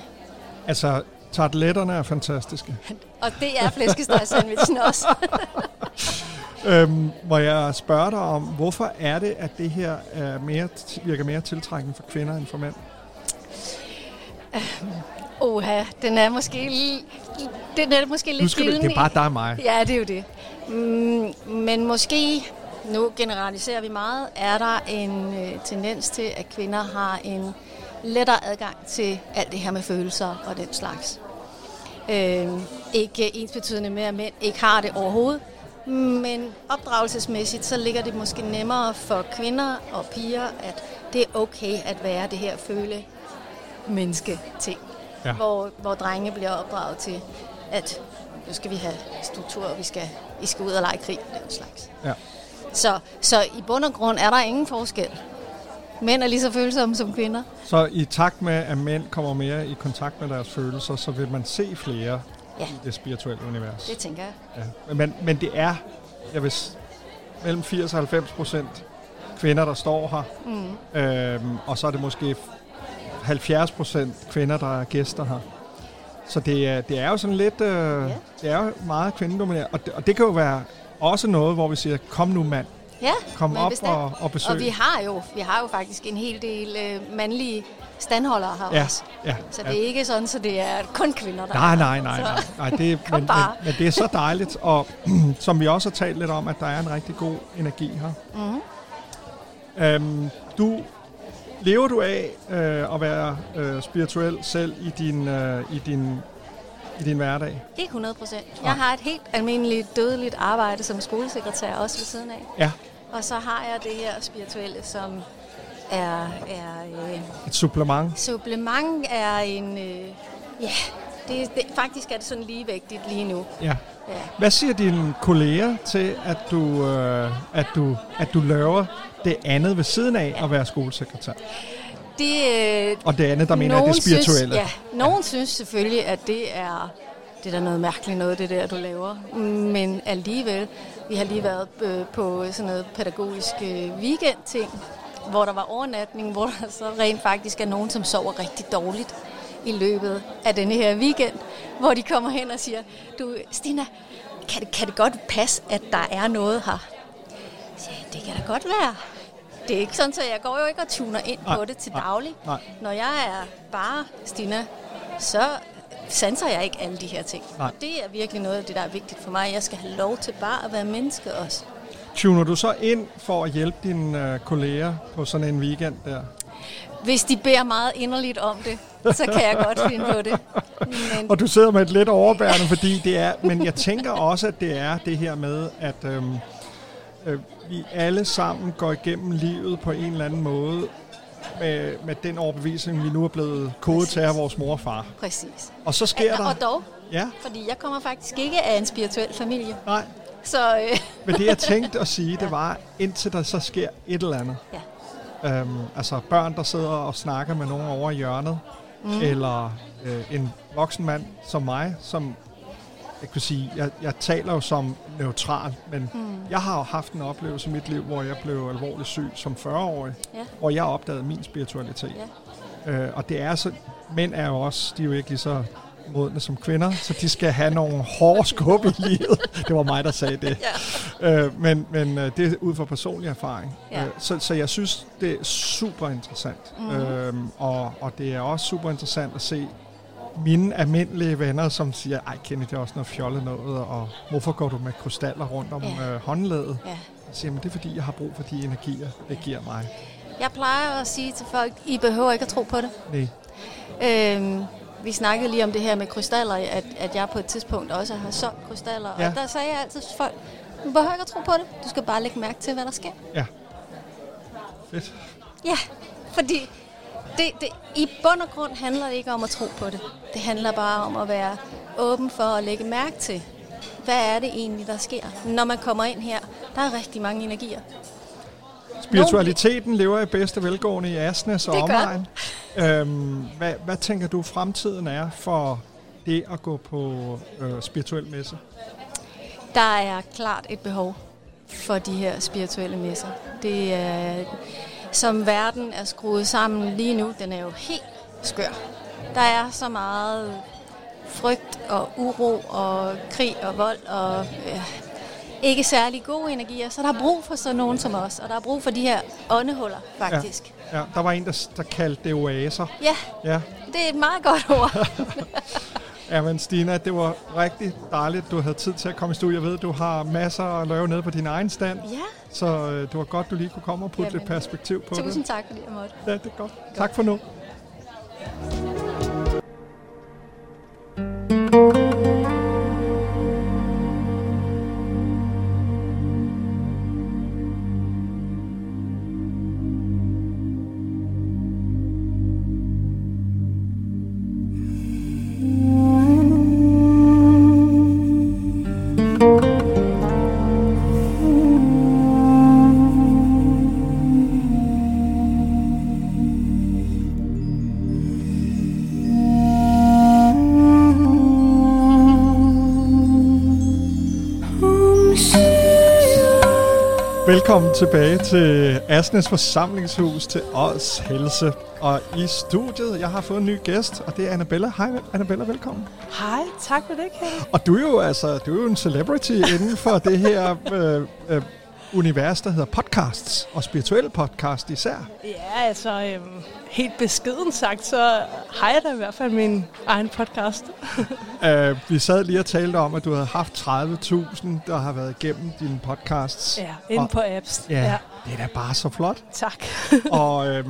Altså, tarteletterne er fantastiske. Og det er flæskesteg-sandwichen også. Hvor jeg spørger dig om, hvorfor er det, at det her er virker mere tiltrækkende for kvinder end for mænd? Oha, den er måske lidt gylden. Det er bare dig og mig. Ja, det er jo det. Men måske, nu generaliserer vi meget, er der en tendens til, at kvinder har en lettere adgang til alt det her med følelser og den slags. Ikke ensbetydende med, at mænd ikke har det overhovedet, men opdragelsesmæssigt, så ligger det måske nemmere for kvinder og piger, at det er okay at være det her føle-menneske-ting. Ja. Hvor drenge bliver opdraget til, at nu skal vi have struktur, og I skal ud og lege krig, den slags. Ja. Så i bund og grund er der ingen forskel. Mænd er lige så følsomme som kvinder. Så i takt med, at mænd kommer mere i kontakt med deres følelser, så vil man se flere i det spirituelle univers. Det tænker jeg. Ja. Men det er mellem 80-90% kvinder, der står her. Mm. Og så er det måske 70% kvinder, der er gæster her. Så det er jo sådan lidt... Det er jo meget kvindedomineret. Og det kan jo være også noget, hvor vi siger, kom nu mand. Ja, kom op og besøg. Og vi har jo faktisk en hel del mandlige standholdere her også. Ja, så det er ikke sådan, så det er kun kvinder, der Nej. Men det er så dejligt, og som vi også har talt lidt om, at der er en rigtig god energi her. Mm-hmm. Lever du af at være spirituel selv i din hverdag? Det er 100%. Jeg har et helt almindeligt dødeligt arbejde som skolesekretær også ved siden af. Ja. Og så har jeg det her spirituelle, som er et supplement. Supplement er en... det faktisk er det sådan ligevægtigt lige nu. Ja. Ja. Hvad siger dine kolleger til, at du laver det andet ved siden af at være skolesekretær? Og det andet, der mener, at det er spirituelle. Nogen synes selvfølgelig, at det er noget mærkeligt noget, det der, du laver. Men alligevel, vi har lige været på sådan noget pædagogisk weekend-ting, hvor der var overnatning, hvor der så rent faktisk er nogen, som sover rigtig dårligt i løbet af denne her weekend, hvor de kommer hen og siger, du Stina, kan det godt passe, at der er noget her? Så det kan da godt være. Det er ikke sådan, så jeg går jo ikke og tuner ind på det til daglig. Nej. Når jeg er bare Stina, så sanser jeg ikke alle de her ting. Og det er virkelig noget af det, der er vigtigt for mig. Jeg skal have lov til bare at være menneske også. Tuner du så ind for at hjælpe dine kolleger på sådan en weekend der? Hvis de beder meget inderligt om det, så kan jeg godt finde på det. Men... Og du sidder med et lidt overbærende, fordi det er... Men jeg tænker også, at det er det her med, at... vi alle sammen går igennem livet på en eller anden måde med den overbevisning, vi nu er blevet kodet til af vores mor og far. Præcis. Og så sker der... Og dog, fordi jeg kommer faktisk ikke af en spirituel familie. Nej. Så, Men det, jeg tænkte at sige, det var, indtil der så sker et eller andet. Ja. Altså børn, der sidder og snakker med nogen over i hjørnet, eller en voksen mand som mig, som... Jeg kan sige, jeg taler jo som neutral, men jeg har jo haft en oplevelse i mit liv, hvor jeg blev alvorligt syg som 40-årig, hvor jeg opdagede min spiritualitet. Yeah. Og det er så, mænd er jo også, de er jo ikke lige så modne som kvinder, så de skal have nogle hårde skub i livet. Det var mig, der sagde det. Yeah. Men det er ud fra personlig erfaring. Yeah. Så jeg synes, det er super interessant. Mm. Og det er også super interessant at se, mine almindelige venner, som siger, ej Kenneth, det er også noget fjollet noget, og hvorfor går du med krystaller rundt om håndledet? Ja. Jeg siger, men det er fordi, jeg har brug for de energier, det giver mig. Jeg plejer at sige til folk, I behøver ikke at tro på det. Nej. Vi snakkede lige om det her med krystaller, at jeg på et tidspunkt også har solgt krystaller, og der sagde jeg altid til folk, du behøver ikke at tro på det, du skal bare lægge mærke til, hvad der sker. Ja. Fedt. Ja, fordi... I bund og grund handler det ikke om at tro på det. Det handler bare om at være åben for at lægge mærke til, hvad er det egentlig, der sker. Når man kommer ind her, der er rigtig mange energier. Spiritualiteten lever i bedste velgående i Asnæs og omegn. Hvad tænker du, fremtiden er for det at gå på spirituel messe? Der er klart et behov for de her spirituelle messer. Det er... Som verden er skruet sammen lige nu, den er jo helt skør. Der er så meget frygt og uro og krig og vold og ikke særlig gode energier, så der er brug for sådan nogen som os, og der er brug for de her åndehuller, faktisk. Ja, ja. Der var en, der kaldte det oaser. Ja, det er et meget godt ord. Jamen Stina, det var rigtig dejligt, du havde tid til at komme i studiet. Jeg ved, du har masser at lave nede på din egen stand, ja. Så det var godt, du lige kunne komme og putte lidt perspektiv på det. Tusind tak, fordi jeg måtte. Ja, det er godt. Tak for nu. Velkommen tilbage til Asnæs Forsamlingshus til Ods Helse. Og i studiet, jeg har fået en ny gæst, og det er Annabella. Hej Annabella, velkommen. Hej, tak for det, Kjell. Og du er jo en celebrity inden for det her univers, der hedder podcasts, og spirituelle podcasts især. Ja, altså helt beskeden sagt, så har jeg da i hvert fald min egen podcast. Vi sad lige og talte om, at du havde haft 30.000, der har været igennem dine podcasts. Ja, inde på apps. Ja, det er da bare så flot. Tak. Og det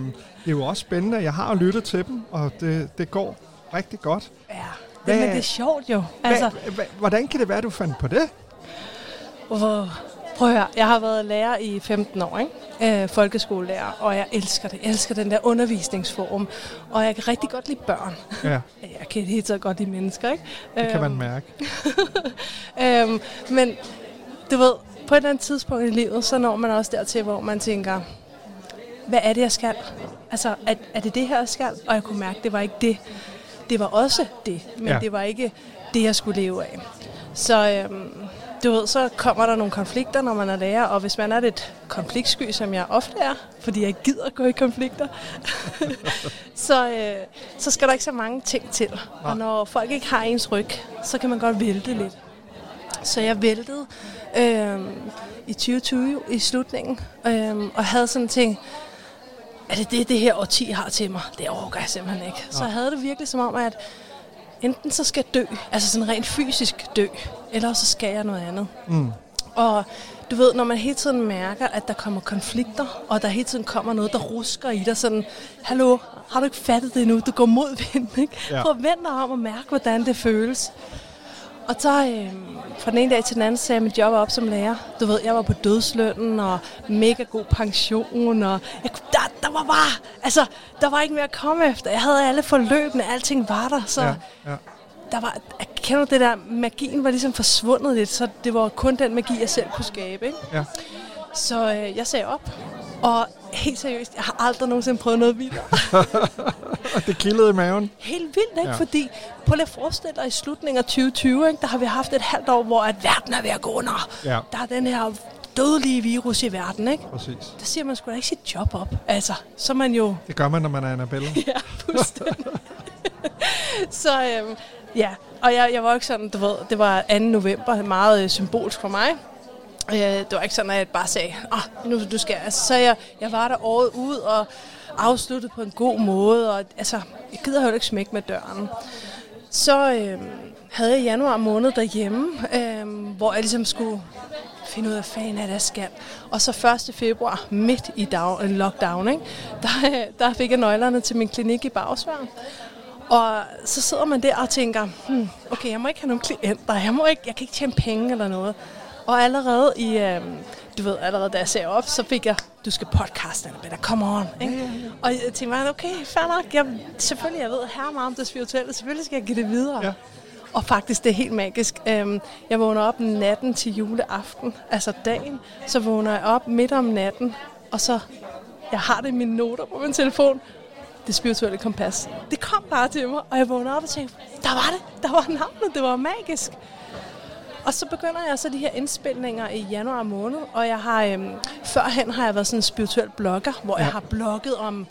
er jo også spændende, jeg har lyttet til dem, og det går rigtig godt. Ja, men det er sjovt jo. Altså, hvordan kan det være, du fandt på det? Prøv at høre, jeg har været lærer i 15 år, ikke? Folkeskolelærer, og jeg elsker det. Jeg elsker den der undervisningsform, og jeg kan rigtig godt lide børn. Ja. Jeg kan helt så godt lide mennesker, ikke? Det kan man mærke. Men du ved, på et eller andet tidspunkt i livet, så når man også dertil, hvor man tænker, hvad er det, jeg skal? Altså, er det det her, jeg skal? Og jeg kunne mærke, det var ikke det. Det var også det, men det var ikke det, jeg skulle leve af. Så du ved, så kommer der nogle konflikter, når man er lærer, og hvis man er lidt konfliktsky, som jeg ofte er, fordi jeg gider at gå i konflikter, så skal der ikke så mange ting til. Nej. Og når folk ikke har ens ryg, så kan man godt vælte lidt. Så jeg væltede i 2020 i slutningen, og havde sådan ting, er det her årti har til mig? Det overgår jeg simpelthen ikke. Nej. Så jeg havde det virkelig som om, at enten så skal jeg dø, altså sådan rent fysisk dø, eller så skal jeg noget andet. Mm. Og du ved, når man hele tiden mærker, at der kommer konflikter, og der hele tiden kommer noget, der rusker i dig, sådan, hallo, har du ikke fattet det nu? Du går mod vinden, ikke? Ja. Prøv at vende dig om og mærke, hvordan det føles. Og så fra den ene dag til den anden sagde jeg mit job op som lærer. Du ved, jeg var på dødslønnen og mega god pension, og der var bare, altså, der var ikke mere at komme efter. Jeg havde alle forløbene, alting var der, så der var, kender du det der, magien var ligesom forsvundet lidt, så det var kun den magi, jeg selv kunne skabe, ikke? Ja. Så jeg sagde op, og helt seriøst, jeg har aldrig nogensinde prøvet noget vildere. Det kildede i maven. Helt vildt, ikke? Ja. Fordi på lidt forestil dig i slutningen af 2020, ikke, der har vi haft et halvt år, hvor at verden er ved at gå under. Ja. Der er den her dødelige virus i verden, ikke? Præcis. Der siger man sgu da ikke sit job op. Altså, så man jo... Det gør man, når man er Annabella. Ja, fuldstændig. Så ja, og jeg var ikke sådan, du ved, det var 2. november, meget symbolsk for mig. Det var ikke sådan, at jeg bare sagde, nu du skal altså. Så jeg var der året ud og afsluttede på en god måde. Og, altså, jeg gider jo ikke smække med døren. Så havde jeg januar måned derhjemme, hvor jeg ligesom skulle finde ud af, fanden er det, jeg skal. Og så 1. februar, midt i lockdown, ikke? Der fik jeg nøglerne til min klinik i Bagsværd. Og så sidder man der og tænker, okay, jeg må ikke have nogen klienter. Jeg kan ikke tjene penge eller noget. Og allerede da jeg ser op, så fik jeg, du skal podcaste, Annabella, come on. Ikke? Ja. Og jeg tænkte mig, okay, fair nok. Selvfølgelig, jeg ved her meget om det spirituelle, selvfølgelig skal jeg give det videre. Ja. Og faktisk, det er helt magisk. Jeg vågner op natten til juleaften, altså dagen, så vågner jeg op midt om natten, og så, jeg har det i mine noter på min telefon, det spirituelle kompas. Det kom bare til mig, og jeg vågner op og tænkte, der var det, der var navnet, det var magisk. Og så begynder jeg så de her indspilninger i januar måned, og jeg har, førhen har jeg været sådan en spirituel blogger, hvor jeg har blogget om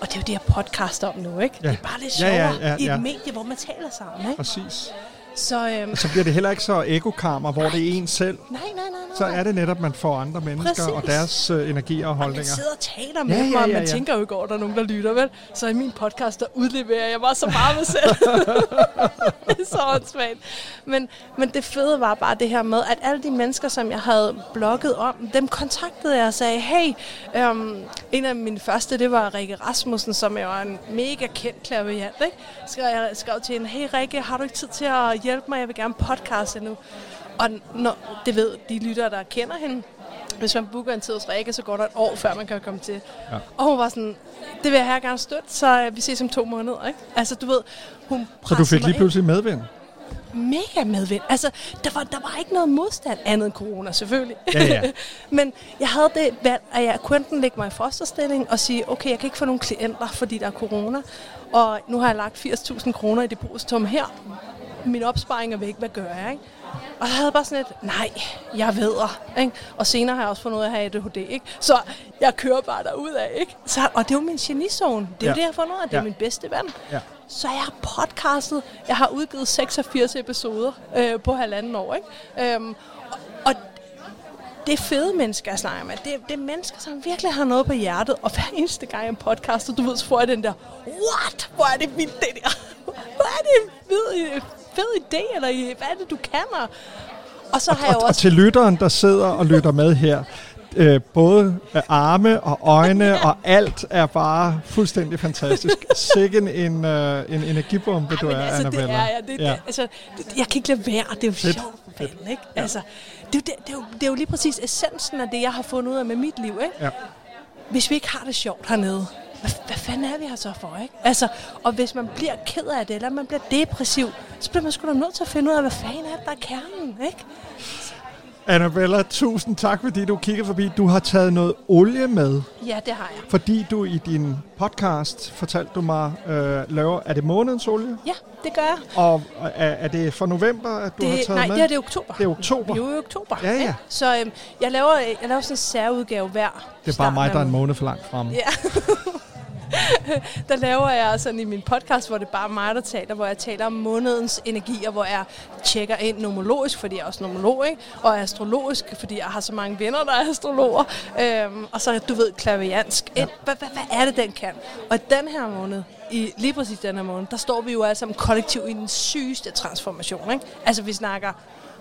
Og det er jo det, jeg podcaster om nu, ikke? Ja. Det er bare lidt sjovere i et medie, hvor man taler sammen, ikke? Præcis. Så bliver det heller ikke så ekokammer, hvor det er en selv. Nej. Så er det netop, man får andre mennesker og deres energier og holdninger. Og man sidder og taler med mig, og man tænker jo ikke over, at der er nogen, der lytter, vel? Så i min podcast, der udleverer jeg mig så meget mig selv. Det er så åndssvagt. Men det fede var bare det her med, at alle de mennesker, som jeg havde blogget om, dem kontaktede jeg og sagde, hey, en af mine første, det var Rikke Rasmussen, som jo er en mega kendt klaverjant, ikke? Så jeg skrev til hende, hey Rikke, har du ikke tid til at hjælpe mig, jeg vil gerne podcaste nu. Og det ved de lyttere, der kender hende. Hvis man booker en tid hos Rikke, så går der et år, før man kan komme til. Ja. Og hun var sådan, det vil jeg her gerne støtte, så vi ses om 2 måneder. Ikke? Altså, du ved, hun pressede mig. Så du fik lige pludselig medvind? Mega medvind. Altså, der var ikke noget modstand andet end corona, selvfølgelig. Ja. Men jeg havde det valg, at jeg kunne enten lægge mig i fosterstilling og sige, okay, jeg kan ikke få nogen klienter, fordi der er corona. Og nu har jeg lagt 80.000 kroner i depositum her. Min opsparing er væk, hvad gør jeg, ikke? Og jeg havde bare sådan et, nej, jeg veder, ikke? Og senere har jeg også fundet ud af at have ADHD, ikke? Så jeg kører bare derudad, ikke? Så, og det er jo min genizone, det er jo det, jeg har fundet ud af, det er min bedste ven. Ja. Så jeg har podcastet, jeg har udgivet 86 episoder på 1,5 år, ikke? Og det er fede mennesker, jeg snakker med. Det er mennesker, som virkelig har noget på hjertet. Og hver eneste gang jeg podcaster, du ved, så får jeg den der, what? Hvor er det vildt, det der? Hvor er det vildt? Fed idé, eller hvad er det, du kan? Og så har jeg også... Og til lytteren, der sidder og lytter med her, både arme og øjne og alt er bare fuldstændig fantastisk. Sikken en energibombe, du er, altså, Annabella. Jeg kan ikke lade være, det er jo sjovt, ikke? Altså, det er jo lige præcis essensen af det, jeg har fundet ud af med mit liv, ikke? Ja. Hvis vi ikke har det sjovt hernede, hvad fanden er vi her så for, ikke? Altså, og hvis man bliver ked af det, eller man bliver depressiv, så bliver man sgu da nødt til at finde ud af, hvad fanden er det, der er kernen, ikke? Annabella, tusind tak, fordi du kiggede forbi. Du har taget noget olie med. Ja, det har jeg. Fordi du i din podcast, fortalte du mig, laver, er det månedens olie? Ja, det gør jeg. Og er det for november, at du har taget med? Nej, det er oktober. Det er oktober? Jo, i oktober. Ja. Så jeg laver sådan en særudgave hver. Det er bare mig, der er en måned for langt fremme. Ja. Der laver jeg sådan i min podcast, hvor det bare er mig, der taler, hvor jeg taler om månedens energier, hvor jeg tjekker ind nomologisk, fordi jeg er også nomolog, ikke? Og astrologisk, fordi jeg har så mange venner, der er astrologer, og så, du ved, klaviansk. Ja. Hvad er det, den kan? Og den her måned, lige præcis den her måned, der står vi jo alle sammen kollektivt i den sygeste transformation, ikke? Altså, vi snakker,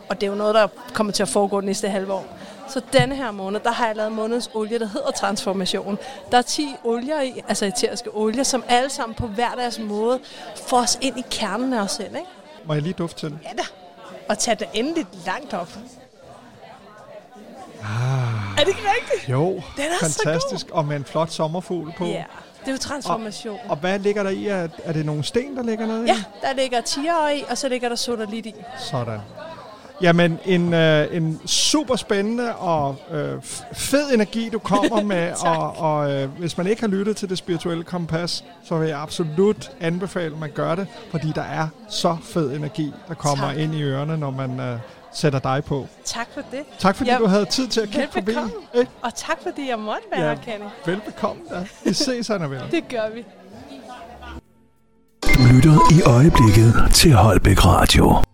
og det er jo noget, der kommer til at foregå næste halve år. Så denne her måned, der har jeg lavet månedens olie, der hedder transformation. Der er 10 olier i, altså eteriske olier, som alle sammen på hver deres måde får os ind i kernen af os selv, ikke? Må jeg lige dufte til det? Ja da. Og tage det endelig langt op. Er det ikke rigtigt? Jo, den er fantastisk. Og med en flot sommerfugl på. Ja, det er jo transformation. Og hvad ligger der i? Er det nogle sten, der ligger nede i? Ja, der ligger tiger i, og så ligger der sodalid i. Sådan. Jamen, en super spændende og fed energi, du kommer med, og hvis man ikke har lyttet til Det Spirituelle Kompas, så vil jeg absolut anbefale, at man gør det, fordi der er så fed energi, der kommer ind i ørerne, når man sætter dig på. Tak for det. Tak fordi du havde tid til at kigge forbi. Velbekomme, og tak fordi jeg måtte være her, Kenny. Velbekomme da. Vi ses, Annabella. Det gør vi. Du lytter i øjeblikket til Holbæk Radio.